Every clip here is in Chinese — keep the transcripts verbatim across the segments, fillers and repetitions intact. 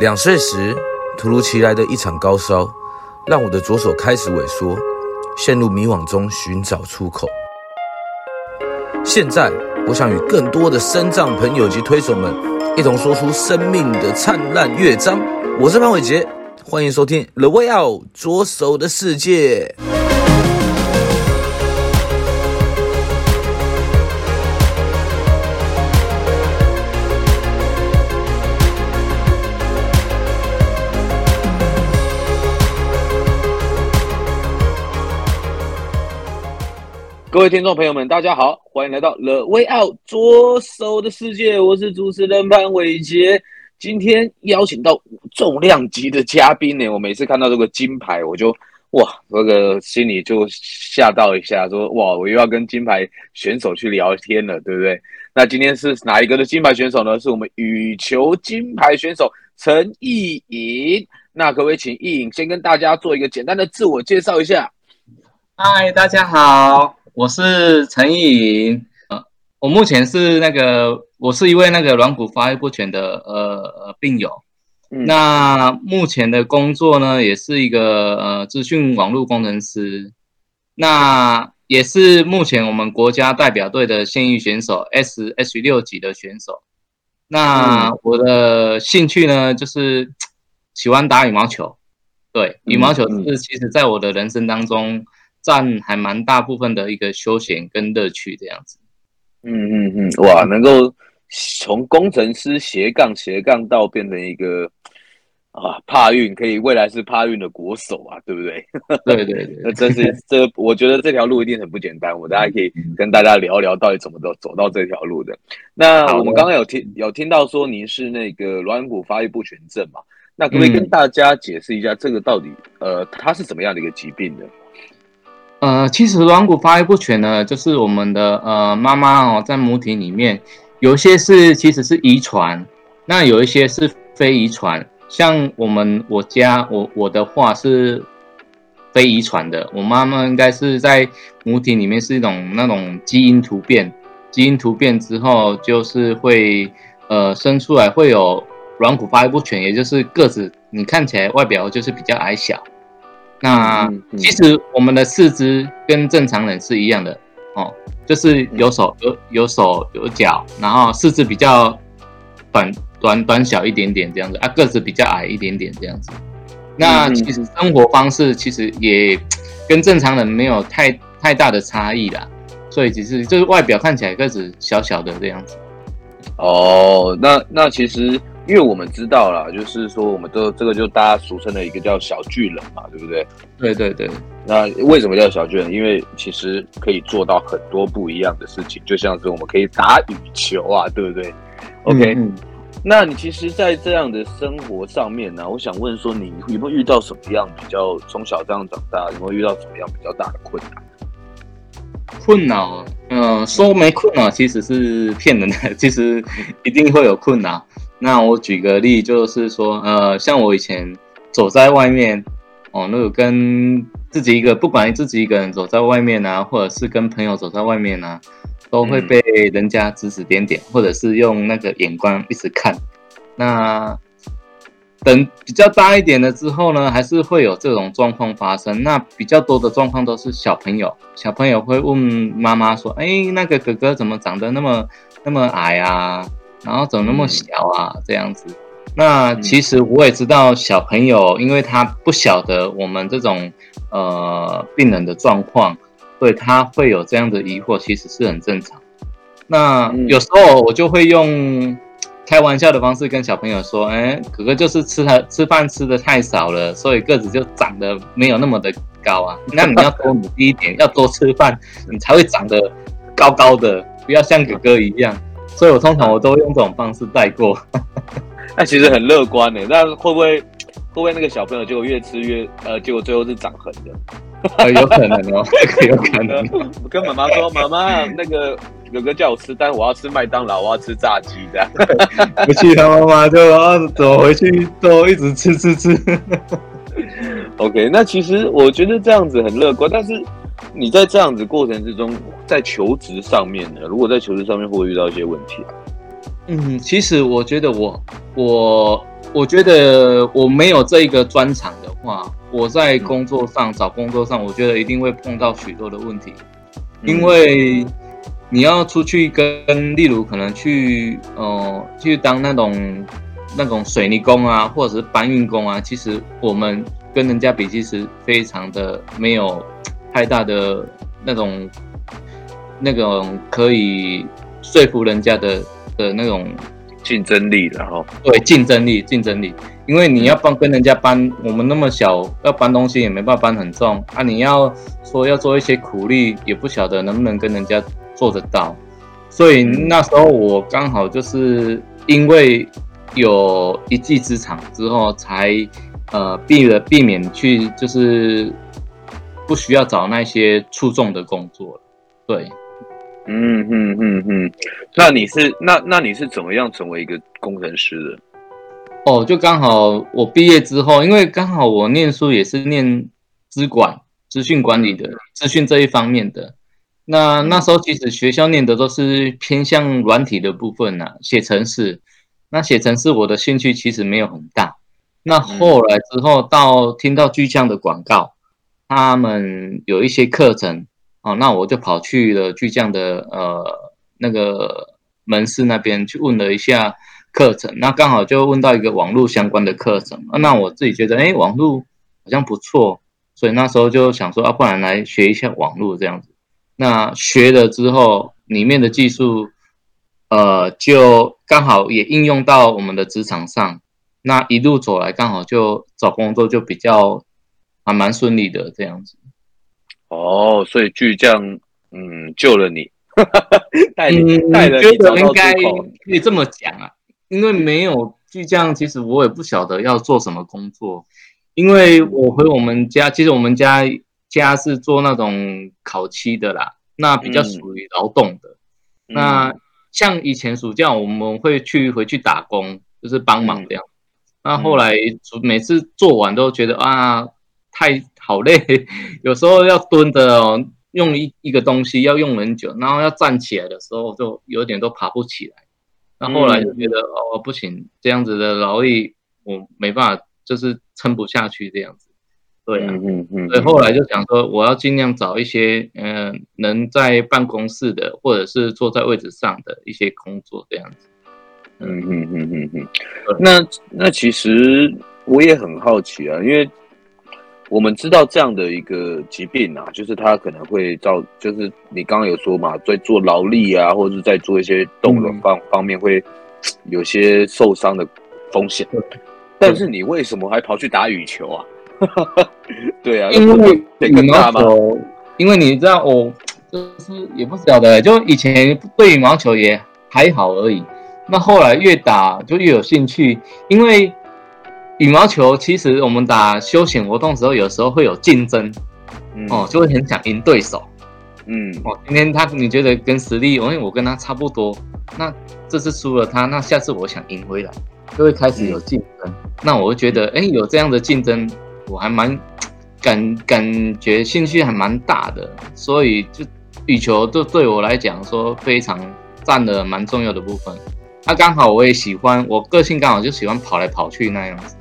两岁时，突如其来的一场高烧，让我的左手开始萎缩，陷入迷惘中寻找出口。现在，我想与更多的身障朋友及推手们，一同说出生命的灿烂乐章。我是潘玮杰，欢迎收听《The Way Out》左手的世界。各位听众朋友们，大家好，欢迎来到 The Way Out 左手的世界，我是主持人潘玮杰。今天邀请到重量级的嘉宾呢，我每次看到这个金牌，我就哇，这个心里就吓到一下，说哇，我又要跟金牌选手去聊天了，对不对？那今天是哪一个的金牌选手呢？是我们羽球金牌选手陈奕颖。那可不可以请奕颖先跟大家做一个简单的自我介绍一下？嗨，大家好。我是陈奕颖，呃，我目前是那个，我是一位那个软骨发育不全的呃病友、嗯，那目前的工作呢，也是一个呃资讯网络工程师，那也是目前我们国家代表队的现役选手 S H 六 级的选手。那我的兴趣呢，就是喜欢打羽毛球，对，羽毛球是其实在我的人生当中。占还蛮大部分的一个休闲跟乐趣这样子。嗯嗯嗯，哇，能够从工程师斜杠斜杠到变成一个啊帕运，可以未来是帕运的国手啊，对不对？对对对，那真是这，我觉得这条路一定很不简单。我大家可以跟大家聊聊到底怎么走到这条路的。那我们刚刚有听有听到说您是那个软骨发育不全症嘛？那可不可以跟大家解释一下这个到底、嗯、呃它是怎么样的一个疾病呢？呃，其实软骨发育不全呢，就是我们的呃妈妈哦，在母体里面有一些是其实是遗传，那有一些是非遗传。像我们我家我我的话是非遗传的，我妈妈应该是在母体里面是一种那种基因突变，基因突变之后就是会呃生出来会有软骨发育不全，也就是个子你看起来外表就是比较矮小。那其实我们的四肢跟正常人是一样的哦，就是有手有有手有脚，然后四肢比较短短短小一点点这样子啊，个子比较矮一点点这样子。那其实生活方式其实也跟正常人没有太太大的差异啦，所以只是就是外表看起来个子小小的这样子。哦，那那其实。因为我们知道啦，就是说我们都这个就大家俗称的一个叫小巨人嘛，对不对？对对对。那为什么叫小巨人？因为其实可以做到很多不一样的事情，就像是我们可以打羽球啊，对不对 ？OK， 嗯嗯那你其实，在这样的生活上面呢、啊，我想问说，你有没有遇到什么样比较从小这样长大，有没有遇到什么样比较大的困难？困扰，嗯、呃，说没困扰其实是骗人的，其实一定会有困扰。那我举个例，就是说，呃，像我以前走在外面，哦，那个跟自己一个，不管自己一个人走在外面啊，或者是跟朋友走在外面啊，都会被人家指指点点，或者是用那个眼光一直看。那等比较大一点了之后呢，还是会有这种状况发生。那比较多的状况都是小朋友，小朋友会问妈妈说：“哎、欸，那个哥哥怎么长得那么那么矮啊？”然后怎么那么小啊、嗯？这样子，那其实我也知道小朋友，因为他不晓得我们这种呃病人的状况，所以他会有这样的疑惑，其实是很正常。那有时候我就会用开玩笑的方式跟小朋友说：“哎、欸，哥哥就是吃吃饭吃的太少了，所以个子就长得没有那么的高啊。那你要多努力一点，要多吃饭，你才会长得高高的，不要像哥哥一样。”所以我通常我都用这种方式带过，那其实很乐观诶、欸。那会不会会不会那个小朋友结果越吃越呃，结果最后是长横的、呃？有可能哦，有可能。我跟妈妈说，妈妈那个哥哥叫我吃，但我要吃麦当劳，我要吃炸鸡这样。回去他妈妈就要走回去，都一直吃吃吃。OK， 那其实我觉得这样子很乐观，但是。你在这样子过程之中，在求职上面呢，如果在求职上面会不会遇到一些问题啊？嗯，其实我觉得我我我觉得我没有这一个专长的话，我在工作上、嗯、找工作上，我觉得一定会碰到许多的问题，嗯、因为你要出去跟，例如可能去呃去当那种那种水泥工啊，或者是搬运工啊，其实我们跟人家比，其实非常的没有太大的那种那种可以说服人家的的那种。竞争力了哈，对，竞争力，竞争力，因为你要帮跟人家搬，我们那么小，要搬东西也没办法搬很重啊。你要说要做一些苦力，也不晓得能不能跟人家做得到。所以那时候我刚好就是因为有一技之长之后才，呃，避了避免去就是不需要找那些粗重的工作，对。嗯嗯嗯嗯，那你是那那你是怎么样成为一个工程师的？哦，就刚好我毕业之后，因为刚好我念书也是念资管、资讯管理的、资讯这一方面的。那那时候其实学校念的都是偏向软体的部分啊，写程式。那写程式我的兴趣其实没有很大。那后来之后到听到巨匠的广告，他们有一些课程。哦，那我就跑去了巨匠的呃那个门市那边去问了一下课程，那刚好就问到一个网络相关的课程，啊、那我自己觉得哎网络好像不错，所以那时候就想说啊不然来学一下网络这样子。那学了之后里面的技术呃就刚好也应用到我们的职场上，那一路走来刚好就找工作就比较还蛮顺利的这样子。哦，所以巨匠，嗯，救了你，带你带了你找到出口。我觉得应该可以这么讲啊，因为没有巨匠，其实我也不晓得要做什么工作。因为我回我们家，其实我们家家是做那种烤漆的啦，那比较属于劳动的。嗯、那像以前暑假我们会去回去打工，就是帮忙这样。嗯、那后来每次做完都觉得啊，太。好累，有时候要蹲着哦，用一一个东西要用很久，然后要站起来的时候就有点都爬不起来。那后来就觉得、嗯、哦不行，这样子的劳力我没办法，就是撑不下去这样子。对啊，嗯嗯嗯。所以后来就想说，我要尽量找一些嗯、呃、能在办公室的或者是坐在位置上的一些工作这样子。嗯嗯嗯嗯嗯。那那其实我也很好奇啊，因为。我们知道这样的一个疾病啊，就是它可能会造，就是你刚刚有说嘛，在做劳力啊，或者是在做一些动作方方面会有些受伤的风险。但是你为什么还跑去打羽球啊？对啊，因为得更大吗？因为你知道我就是也不晓得，就以前对羽毛球也还好而已，那后来越打就越有兴趣，因为。羽毛球其实我们打休闲活动的时候，有时候会有竞争、嗯，哦，就会很想赢对手，嗯，哦，今天他你觉得跟实力，因为我跟他差不多，那这次输了他，那下次我想赢回来，就会开始有竞争。嗯、那我会觉得，哎、欸，有这样的竞争，我还蛮感感觉兴趣还蛮大的，所以就羽球就对我来讲说非常占了蛮重要的部分。那、啊、刚好我也喜欢，我个性刚好就喜欢跑来跑去那样子。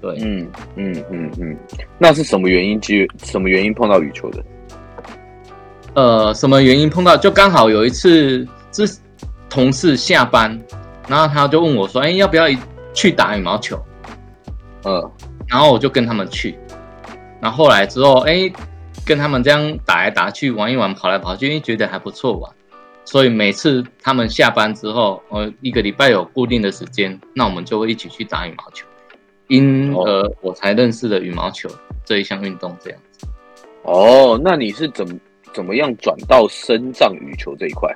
对，嗯嗯嗯嗯，那是什么原因？什么原因碰到羽球的？呃，什么原因碰到？就刚好有一次，是同事下班，然后他就问我说：“哎、欸，要不要去打羽毛球？”呃，然后我就跟他们去。然后后来之后，哎、欸，跟他们这样打来打去，玩一玩，跑来跑去，因为觉得还不错玩，所以每次他们下班之后，呃，一个礼拜有固定的时间，那我们就会一起去打羽毛球。因而我才认识了羽毛球这一项运动，这样子。哦，那你是怎么怎么样转到身障羽球这一块？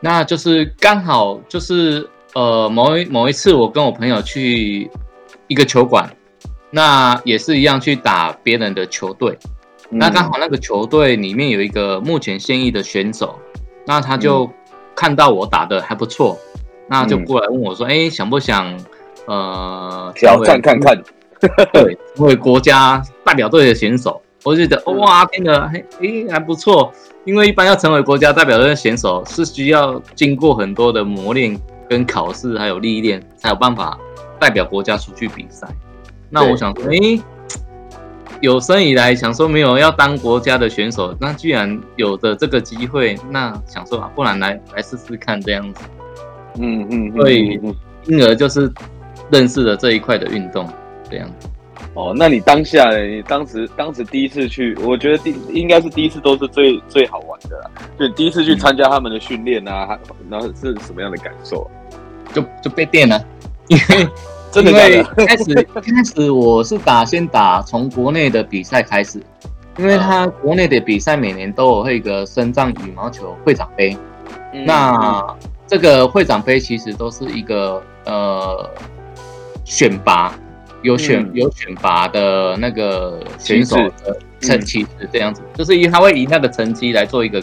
那就是刚好就是呃某一某一次，我跟我朋友去一个球馆，那也是一样去打别人的球队、嗯。那刚好那个球队里面有一个目前现役的选手，那他就看到我打的还不错、嗯，那就过来问我说：“哎、嗯欸，想不想？”呃，挑战看看，对，成为国家代表队的选手，我就觉得哇，真的诶还不错。因为一般要成为国家代表队的选手，是需要经过很多的磨练跟考试，还有历练，才有办法代表国家出去比赛。那我想说，哎，有生以来想说没有要当国家的选手，那居然有的这个机会，那想说啊，不然来来试试看这样子。嗯嗯，所以因而就是认识了这一块的运动这样子。哦，那你当下呢，你当时当时第一次去，我觉得第应该是第一次都是最最好玩的啦。就第一次去参加他们的训练啊、嗯，然后是什么样的感受、啊？就就被电了，因为真的假的？因为开始开始我是打先打从国内的比赛开始，因为他国内的比赛每年都有一个身障羽毛球会长杯，嗯、那这个会长杯其实都是一个呃选拔。有选、嗯、有选拔的那个选手的成绩是这样子，嗯、就是他会以那个成绩来做一个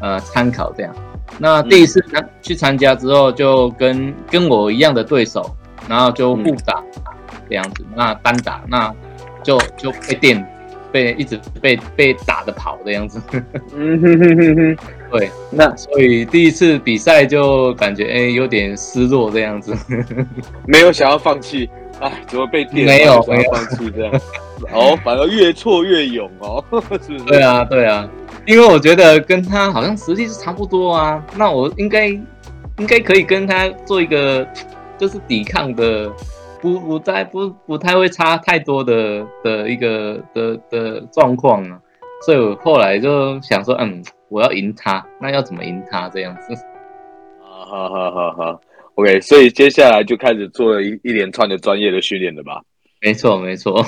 呃参考这样。那第一次去参加之后，就跟跟我一样的对手，然后就互打、嗯、这样子，那单打那就就被电，被一直被被打的跑这样子。嗯哼哼哼哼，对，那所以第一次比赛就感觉哎、欸、有点失落这样子，没有想要放弃。哎，怎么被电？没有，没有放弃这样，哦，反而越挫越勇哦，是不是？对啊，对啊，因为我觉得跟他好像实力是差不多啊，那我应该应该可以跟他做一个就是抵抗的，不不太不不太会差太多的的一个的的状况啊，所以我后来就想说，嗯，我要赢他，那要怎么赢他这样子？啊，好好好好。OK， 所以接下来就开始做了 一, 一连串的专业的训练了吧？没错，没错。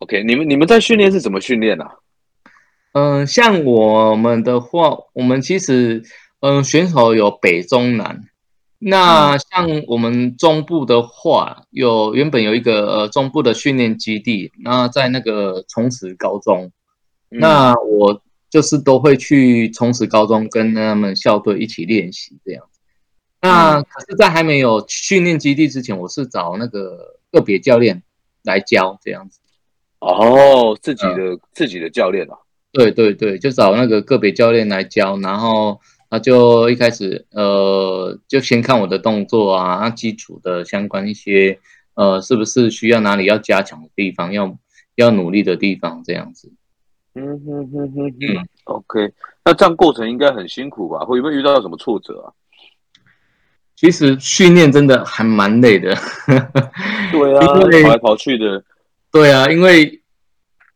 OK， 你们你们在训练是怎么训练啊？嗯、呃，像我们的话，我们其实嗯、呃、选手有北中南。那像我们中部的话，有原本有一个呃中部的训练基地，那在那个崇实高中、嗯。那我就是都会去崇实高中跟他们校队一起练习这样。那可是，在还没有训练基地之前，我是找那个个别教练来教这样子。哦，自己的、呃、自己的教练啊。对对对，就找那个个别教练来教，然后他就一开始呃，就先看我的动作啊，基础的相关一些呃，是不是需要哪里要加强的地方，要要努力的地方这样子。嗯哼哼哼哼。OK， 那这样过程应该很辛苦吧？会有没有遇到什么挫折啊？其实训练真的还蛮累的，对啊，跑来跑去的。对啊，因为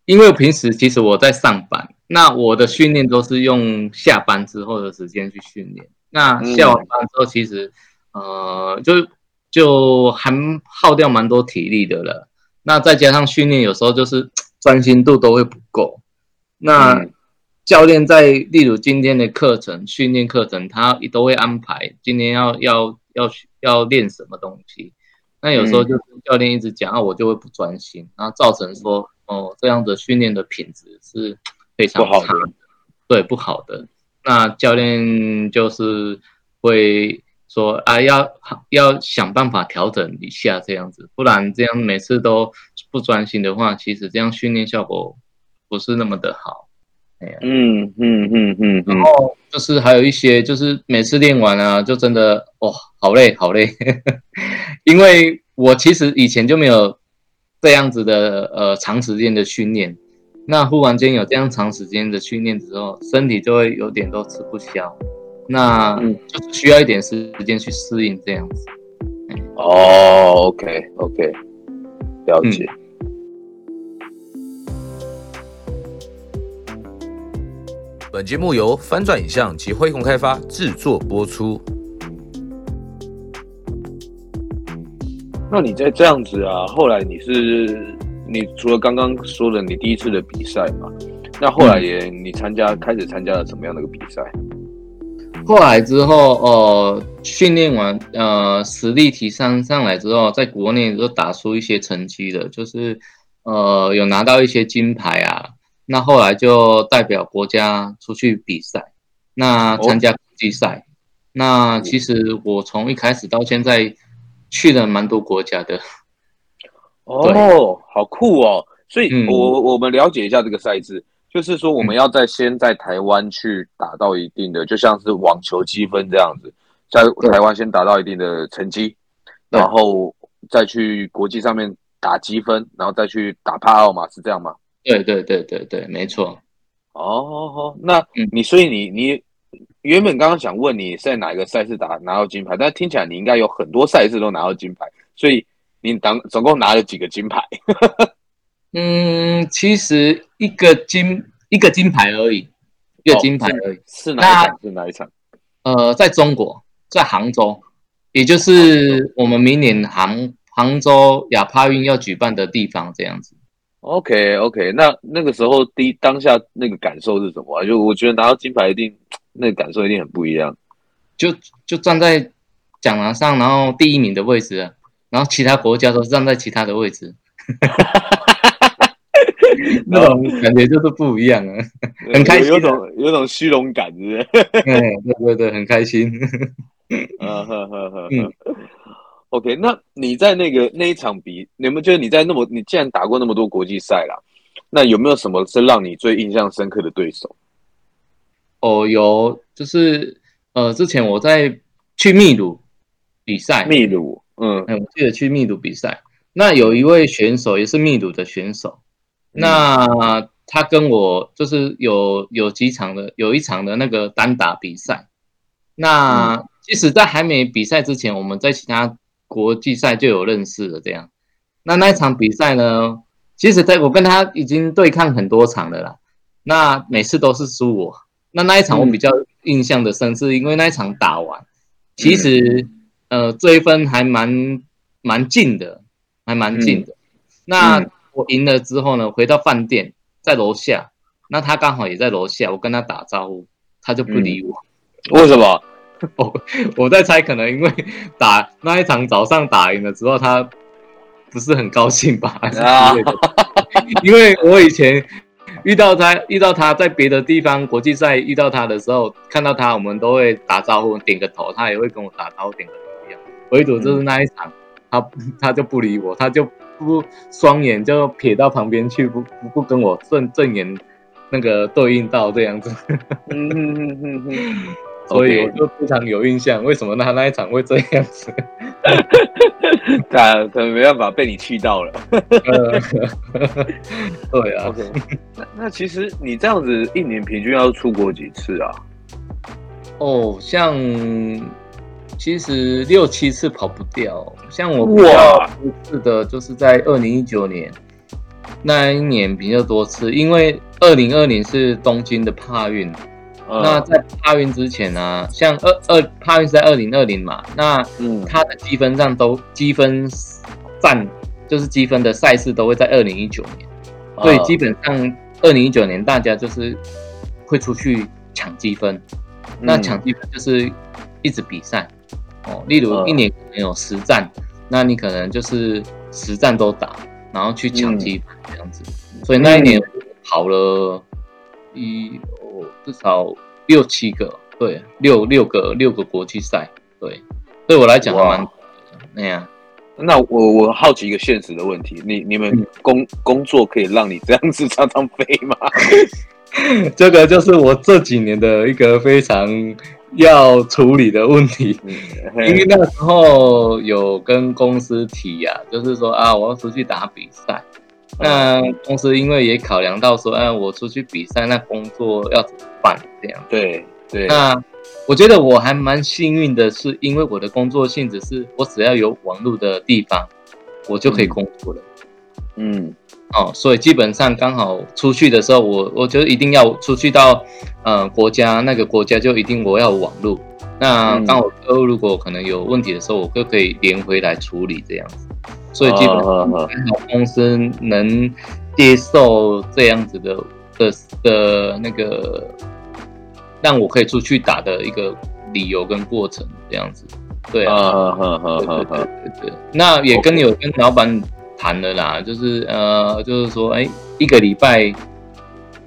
因为平时其实我在上班，那我的训练都是用下班之后的时间去训练。那下完班之后，其实、嗯、呃就就还耗掉蛮多体力的了。那再加上训练有时候就是专心度都会不够。那、嗯教练在例如今天的课程训练课程，他都会安排今天要要要要练什么东西。那有时候就是教练一直讲、嗯啊、我就会不专心，然后造成说哦这样的训练的品质是非常差的，不好的对不好的。那教练就是会说啊要要想办法调整一下这样子，不然这样每次都不专心的话，其实这样训练效果不是那么的好。嗯嗯嗯嗯，然后就是还有一些，就是每次练完啊，就真的哇、哦，好累好累，因为我其实以前就没有这样子的呃长时间的训练，那忽然间有这样长时间的训练之后，身体就会有点都吃不消，那就是需要一点时间去适应这样子。哦 ，OK OK， 了解。嗯本节目由翻转影像及辉鸿开发制作播出。那你在这样子啊，后来你是你除了刚刚说的你第一次的比赛嘛，那后来也你参加、嗯、开始参加了什么样的一个比赛？后来之后呃训练完呃实力提升上来之后，在国内都打出一些成绩了，就是呃有拿到一些金牌啊。那后来就代表国家出去比赛，那参加国际赛、哦。那其实我从一开始到现在去了蛮多国家的。哦，好酷哦！所以我、嗯、我们了解一下这个赛制，就是说我们要在先在台湾去打到一定的，嗯、就像是网球积分这样子，在台湾先打到一定的成绩，然后再去国际上面打积分，然后再去打帕奥嘛，是这样吗？对对对对对，没错。哦，那你所以你你原本刚刚想问你在哪一个赛事打拿到金牌，但听起来你应该有很多赛事都拿到金牌，所以你当总共拿了几个金牌？嗯，其实一个金一个金牌而已，一个金牌而已。哦、是, 是哪一场？是哪一场？呃，在中国，在杭州，也就是我们明年杭杭州亚帕运要举办的地方，这样子。OK OK， 那那个时候第当下那个感受是什么、啊？就我觉得拿到金牌一定那个感受一定很不一样，就就站在讲堂上，然后第一名的位置了，然后其他国家都站在其他的位置，那种感觉就是不一样啊，很开心、啊，有种有种虚荣感是不是，对对对，很开心。嗯呵呵呵。OK， 那你在那个那一场比，你有没有觉得你在那么你既然打过那么多国际赛啦，那有没有什么是让你最印象深刻的对手？哦，有，就是呃，之前我在去秘鲁比赛，秘鲁，嗯，我记得去秘鲁比赛，那有一位选手也是秘鲁的选手，嗯、那他跟我就是有有几场的有一场的那个单打比赛，那、嗯、其实在还没比赛之前，我们在其他国际赛就有认识了这样，那那一场比赛呢？其实在我跟他已经对抗很多场了啦，那每次都是输我。那那一场我比较印象的深是，因为那一场打完，其实、嗯、呃追分还蛮蛮近的，还蛮近的。嗯、那我赢了之后呢，回到饭店，在楼下，那他刚好也在楼下，我跟他打招呼，他就不理我。嗯、为什么？我我在猜，可能因为打那一场早上打赢了之后，他不是很高兴吧？啊、因为我以前遇到他，遇到他在别的地方国际赛遇到他的时候，看到他我们都会打招呼，点个头，他也会跟我打招呼，点个头一样。唯独就是那一场，嗯、他他就不理我，他就不双眼就撇到旁边去，不不不跟我正正眼那个对应到这样子。嗯嗯嗯嗯所以我就非常有印象， okay. 为什么他那一场会这样子？他可能没办法被你气到了。对啊。Okay. 那, 那其实你这样子一年平均要出国几次啊？哦，像其实六七次跑不掉。像我比较多次的就是在二零一九年那一年比较多次，因为二零二零是东京的帕运。那在帕运之前呢、啊，像二二帕运是在二零二零嘛，那他的积分上都积分战就是积分的赛事都会在二零一九年，所以基本上二零一九年大家就是会出去抢积分，嗯、那抢积分就是一直比赛哦，例如一年可能有十战，那你可能就是十战都打，然后去抢积分这样子，嗯、所以那一年跑了一。至少六七个，对，六六个六个国际赛，对，对我来讲还蛮那样。那我我好奇一个现实的问题，你你们工、嗯、工作可以让你这样子常常飞吗？这个就是我这几年的一个非常要处理的问题，因为那时候有跟公司提啊，就是说啊，我要出去打比赛。那公司因为也考量到说，哎、啊，我出去比赛，那工作要怎么办？这样对对。那我觉得我还蛮幸运的，是因为我的工作性质是，我只要有网络的地方，我就可以工作了。嗯，哦，所以基本上刚好出去的时候，我我觉得一定要出去到呃国家，那个国家就一定我要有网络。那当我客户如果可能有问题的时候，我就可以连回来处理这样子。所以基本上，公司能接受这样子的的的那个，让我可以出去打的一个理由跟过程这样子，对啊，啊对对对对对。那也跟有跟老板谈了啦，就是呃，就是说，哎、欸，一个礼拜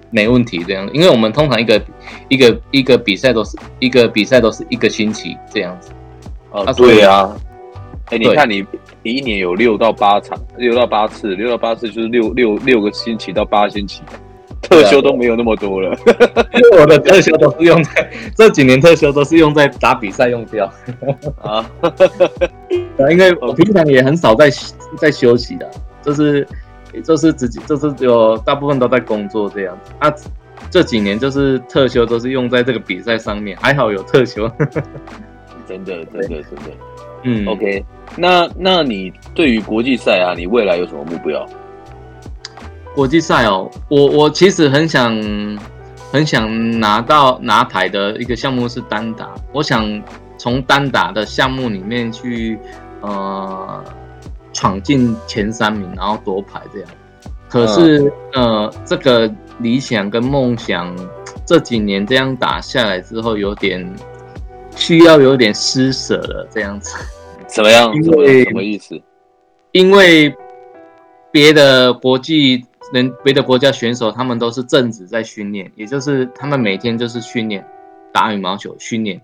没问题这样，因为我们通常一个一个一个比赛都是一个比赛都是一个星期这样子，啊，对啊。哎、欸，你看你，你一年有六到八场，六到八次，六到八次就是六六六个星期到八星期，特休都没有那么多了。我的特休都是用在这几年，特休都是用在打比赛用掉。啊，因为我平常也很少在在休息的，就是就是自己就是有大部分都在工作这样子啊。这几年就是特休都是用在这个比赛上面，还好有特休。真的，真的，真的。嗯 ，OK， 那那你对于国际赛啊，你未来有什么目标？国际赛哦，我我其实很想很想拿到拿牌的一个项目是单打，我想从单打的项目里面去呃闯进前三名，然后夺牌这样。可是、嗯、呃，这个理想跟梦想这几年这样打下来之后，有点。需要有点施舍了，这样子怎么样？因为什么意思？因为别的国际人、别的国家选手，他们都是正职在训练，也就是他们每天就是训练打羽毛球训练，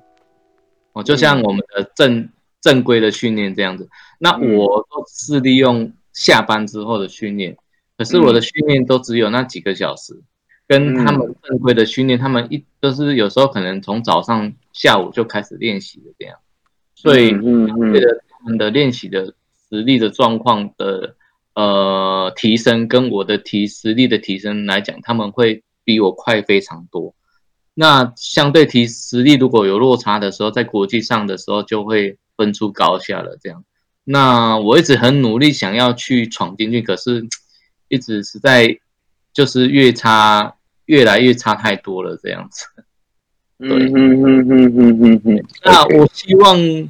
哦，就像我们的正、嗯、正规的训练这样子。那我都是利用下班之后的训练，可是我的训练都只有那几个小时。跟他们正规的训练、嗯，他们一就是有时候可能从早上、下午就开始练习的这样，所以为了他们的练习的实力的状况的呃提升，跟我的提实力的提升来讲，他们会比我快非常多。那相对提实力如果有落差的时候，在国际上的时候就会分出高下了这样。那我一直很努力想要去闯进去，可是一直是在。就是越差，越来越差太多了这样子。对，嗯嗯嗯嗯嗯嗯。那我希望， okay.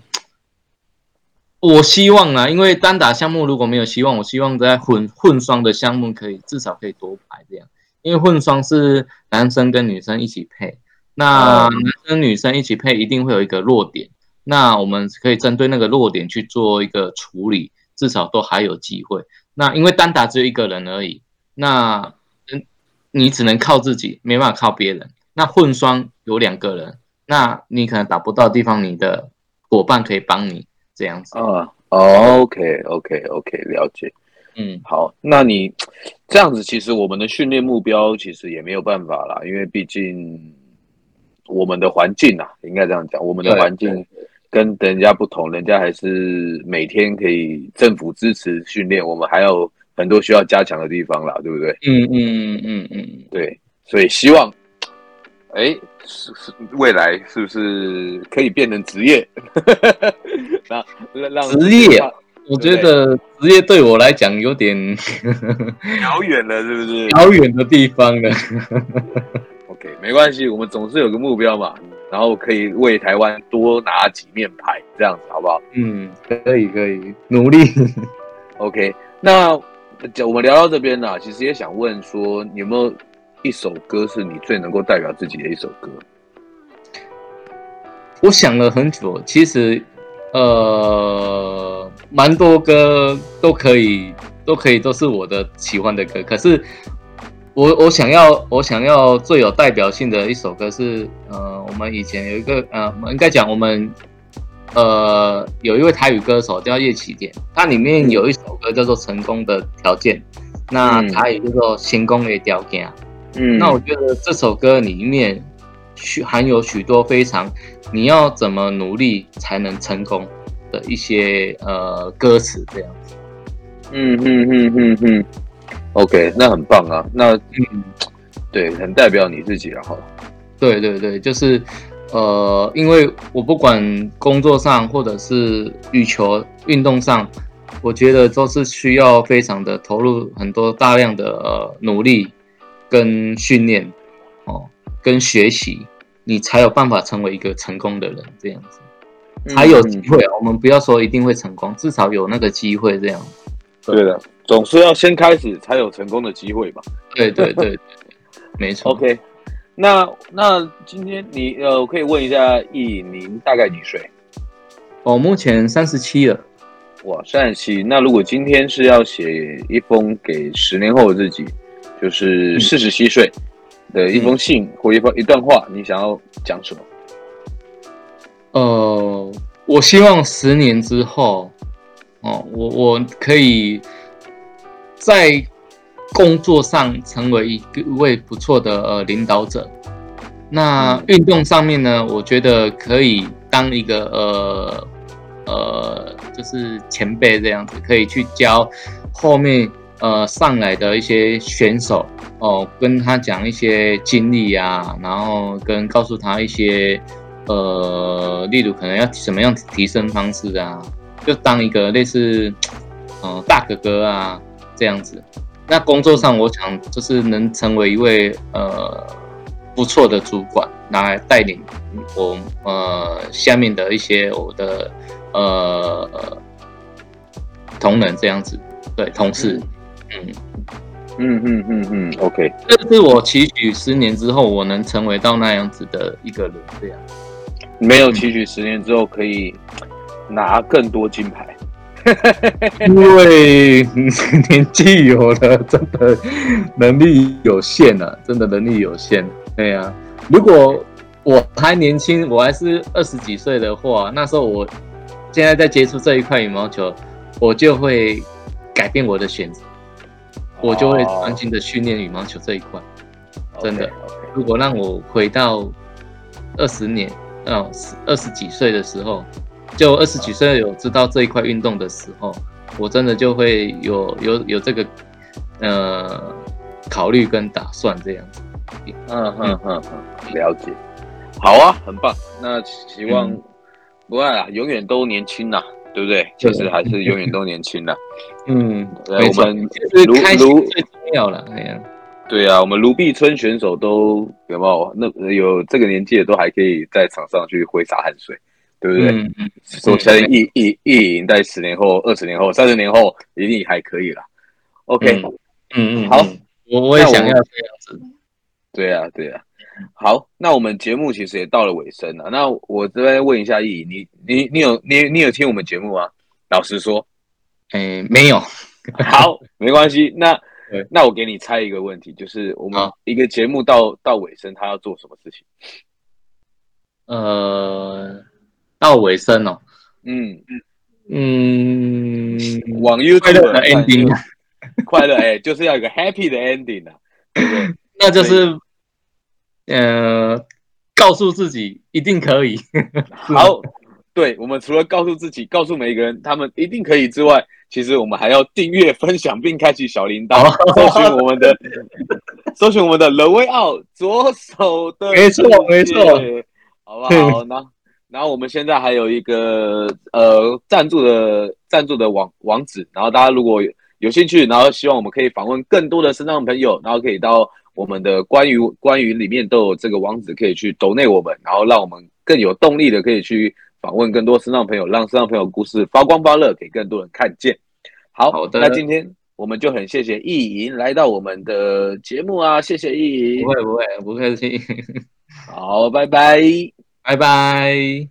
我希望啊，因为单打项目如果没有希望，我希望在混混双的项目可以至少可以夺牌这样。因为混双是男生跟女生一起配，那男生女生一起配一定会有一个弱点，那我们可以针对那个弱点去做一个处理，至少都还有机会。那因为单打只有一个人而已，那。你只能靠自己，没办法靠别人。那混双有两个人，那你可能打不到的地方，你的伙伴可以帮你这样子。啊、哦、，OK OK OK， 了解。嗯，好，那你这样子，其实我们的训练目标其实也没有办法啦，因为毕竟我们的环境啊，应该这样讲，我们的环境跟人家不同，人家还是每天可以政府支持训练，我们还有。很多需要加强的地方啦，对不对？嗯嗯嗯嗯对，所以希望，哎，未来是不是可以变成职业？让让职业，我觉得职业对我来讲有点遥远了，是不是？遥远的地方了。OK， 没关系，我们总是有个目标嘛，然后可以为台湾多拿几面牌，这样子好不好？嗯，可以可以，努力。OK， 那。我们聊到这边啦、啊，其实也想问说，有没有一首歌是你最能够代表自己的一首歌？我想了很久，其实，呃，蛮多歌都可以，都可以都是我的喜欢的歌。可是我，我想要，我想要最有代表性的一首歌是，呃，我们以前有一个，呃，应该讲我们。呃，有一位台语歌手叫叶启田，他里面有一首歌叫做《成功的条件》，那台语叫做《成功的条件》。嗯，那我觉得这首歌里面含有许多非常你要怎么努力才能成功的一些呃歌词这样子。嗯嗯嗯嗯嗯 ，OK， 那很棒啊，那、嗯、对，很代表你自己了哈。对对对，就是。呃，因为我不管工作上或者是羽球运动上，我觉得都是需要非常的投入很多大量的、呃、努力跟训练哦，跟学习，你才有办法成为一个成功的人，这样子才有机会、啊嗯。我们不要说一定会成功，至少有那个机会这样。对的，总是要先开始才有成功的机会吧。对对对对，没错。OK。那那今天你呃，我可以问一下逸瑩，您大概几岁？我、哦、目前三十七了。哇，三十七。那如果今天是要写一封给十年后的自己，就是四十七岁的一封信、嗯、或一封一段话，你想要讲什么？呃，我希望十年之后，哦，我我可以在工作上成为一位不错的呃领导者。那运动上面呢，我觉得可以当一个呃呃，就是前辈这样子，可以去教后面呃上来的一些选手哦，跟他讲一些经历啊，然后跟告诉他一些呃，例如可能要什么样提升方式啊，就当一个类似嗯、呃、大哥哥啊这样子。那工作上，我想就是能成为一位呃不错的主管，来带领我呃下面的一些我的呃同仁这样子，对同事，嗯嗯嗯嗯嗯 ，OK， 这是我期许十年之后我能成为到那样子的一个人这样。没有期许十年之后可以拿更多金牌。因为年纪有了，真的能力有限了、啊，真的能力有限。对呀、啊，如果我还年轻，我还是二十几岁的话，那时候我现在在接触这一块羽毛球，我就会改变我的选择，我就会专心的训练羽毛球这一块。真的， okay, okay. 如果让我回到二十年，嗯，二十几岁的时候。就二十几岁有知道这一块运动的时候，我真的就会有有有这个呃考虑跟打算这样子。嗯嗯嗯嗯，了解。好啊，很棒。那希望、嗯、不然啊，永远都年轻啦，对不对？其实还是永远都年轻啦。嗯，我们卢开心最重要了。哎呀，对啊，我们卢碧春选手都有没有？那有这个年纪的都还可以在场上去挥洒汗水。对不对？嗯嗯，所以我相信意意意淫在十年后、二十年后、三十年后一定还可以啦。OK， 嗯嗯，好，我我也想要这样子。对啊，对啊。好，那我们节目其实也到了尾声了。那我这边问一下意淫，你你你有你你有听我们节目吗？老实说，哎，没有。好，没关系。那那我给你猜一个问题，就是我们一个节目到到尾声，他要做什么事情？呃。到尾声哦，嗯嗯，往 YouTube 的 ending， 快乐哎、欸，就是要有一个 happy 的 ending 啊，对不对？那就是呃，告诉自己一定可以。好，对，我们除了告诉自己、告诉每一个人他们一定可以之外，其实我们还要订阅、分享并开启小铃铛，搜寻我们的搜寻我们的 The Way Out 左手的世界，没错没错，好不好呢？然后我们现在还有一个呃赞助的赞助的网网址，然后大家如果 有, 有兴趣，然后希望我们可以访问更多的身障朋友，然后可以到我们的关于关于里面都有这个网址可以去 donate 我们，然后让我们更有动力的可以去访问更多身障朋友，让身障朋友故事发光发热，给更多人看见。好，好的，那今天我们就很谢谢意淫来到我们的节目啊，谢谢意淫。不会不会不客气。好，拜拜。拜拜。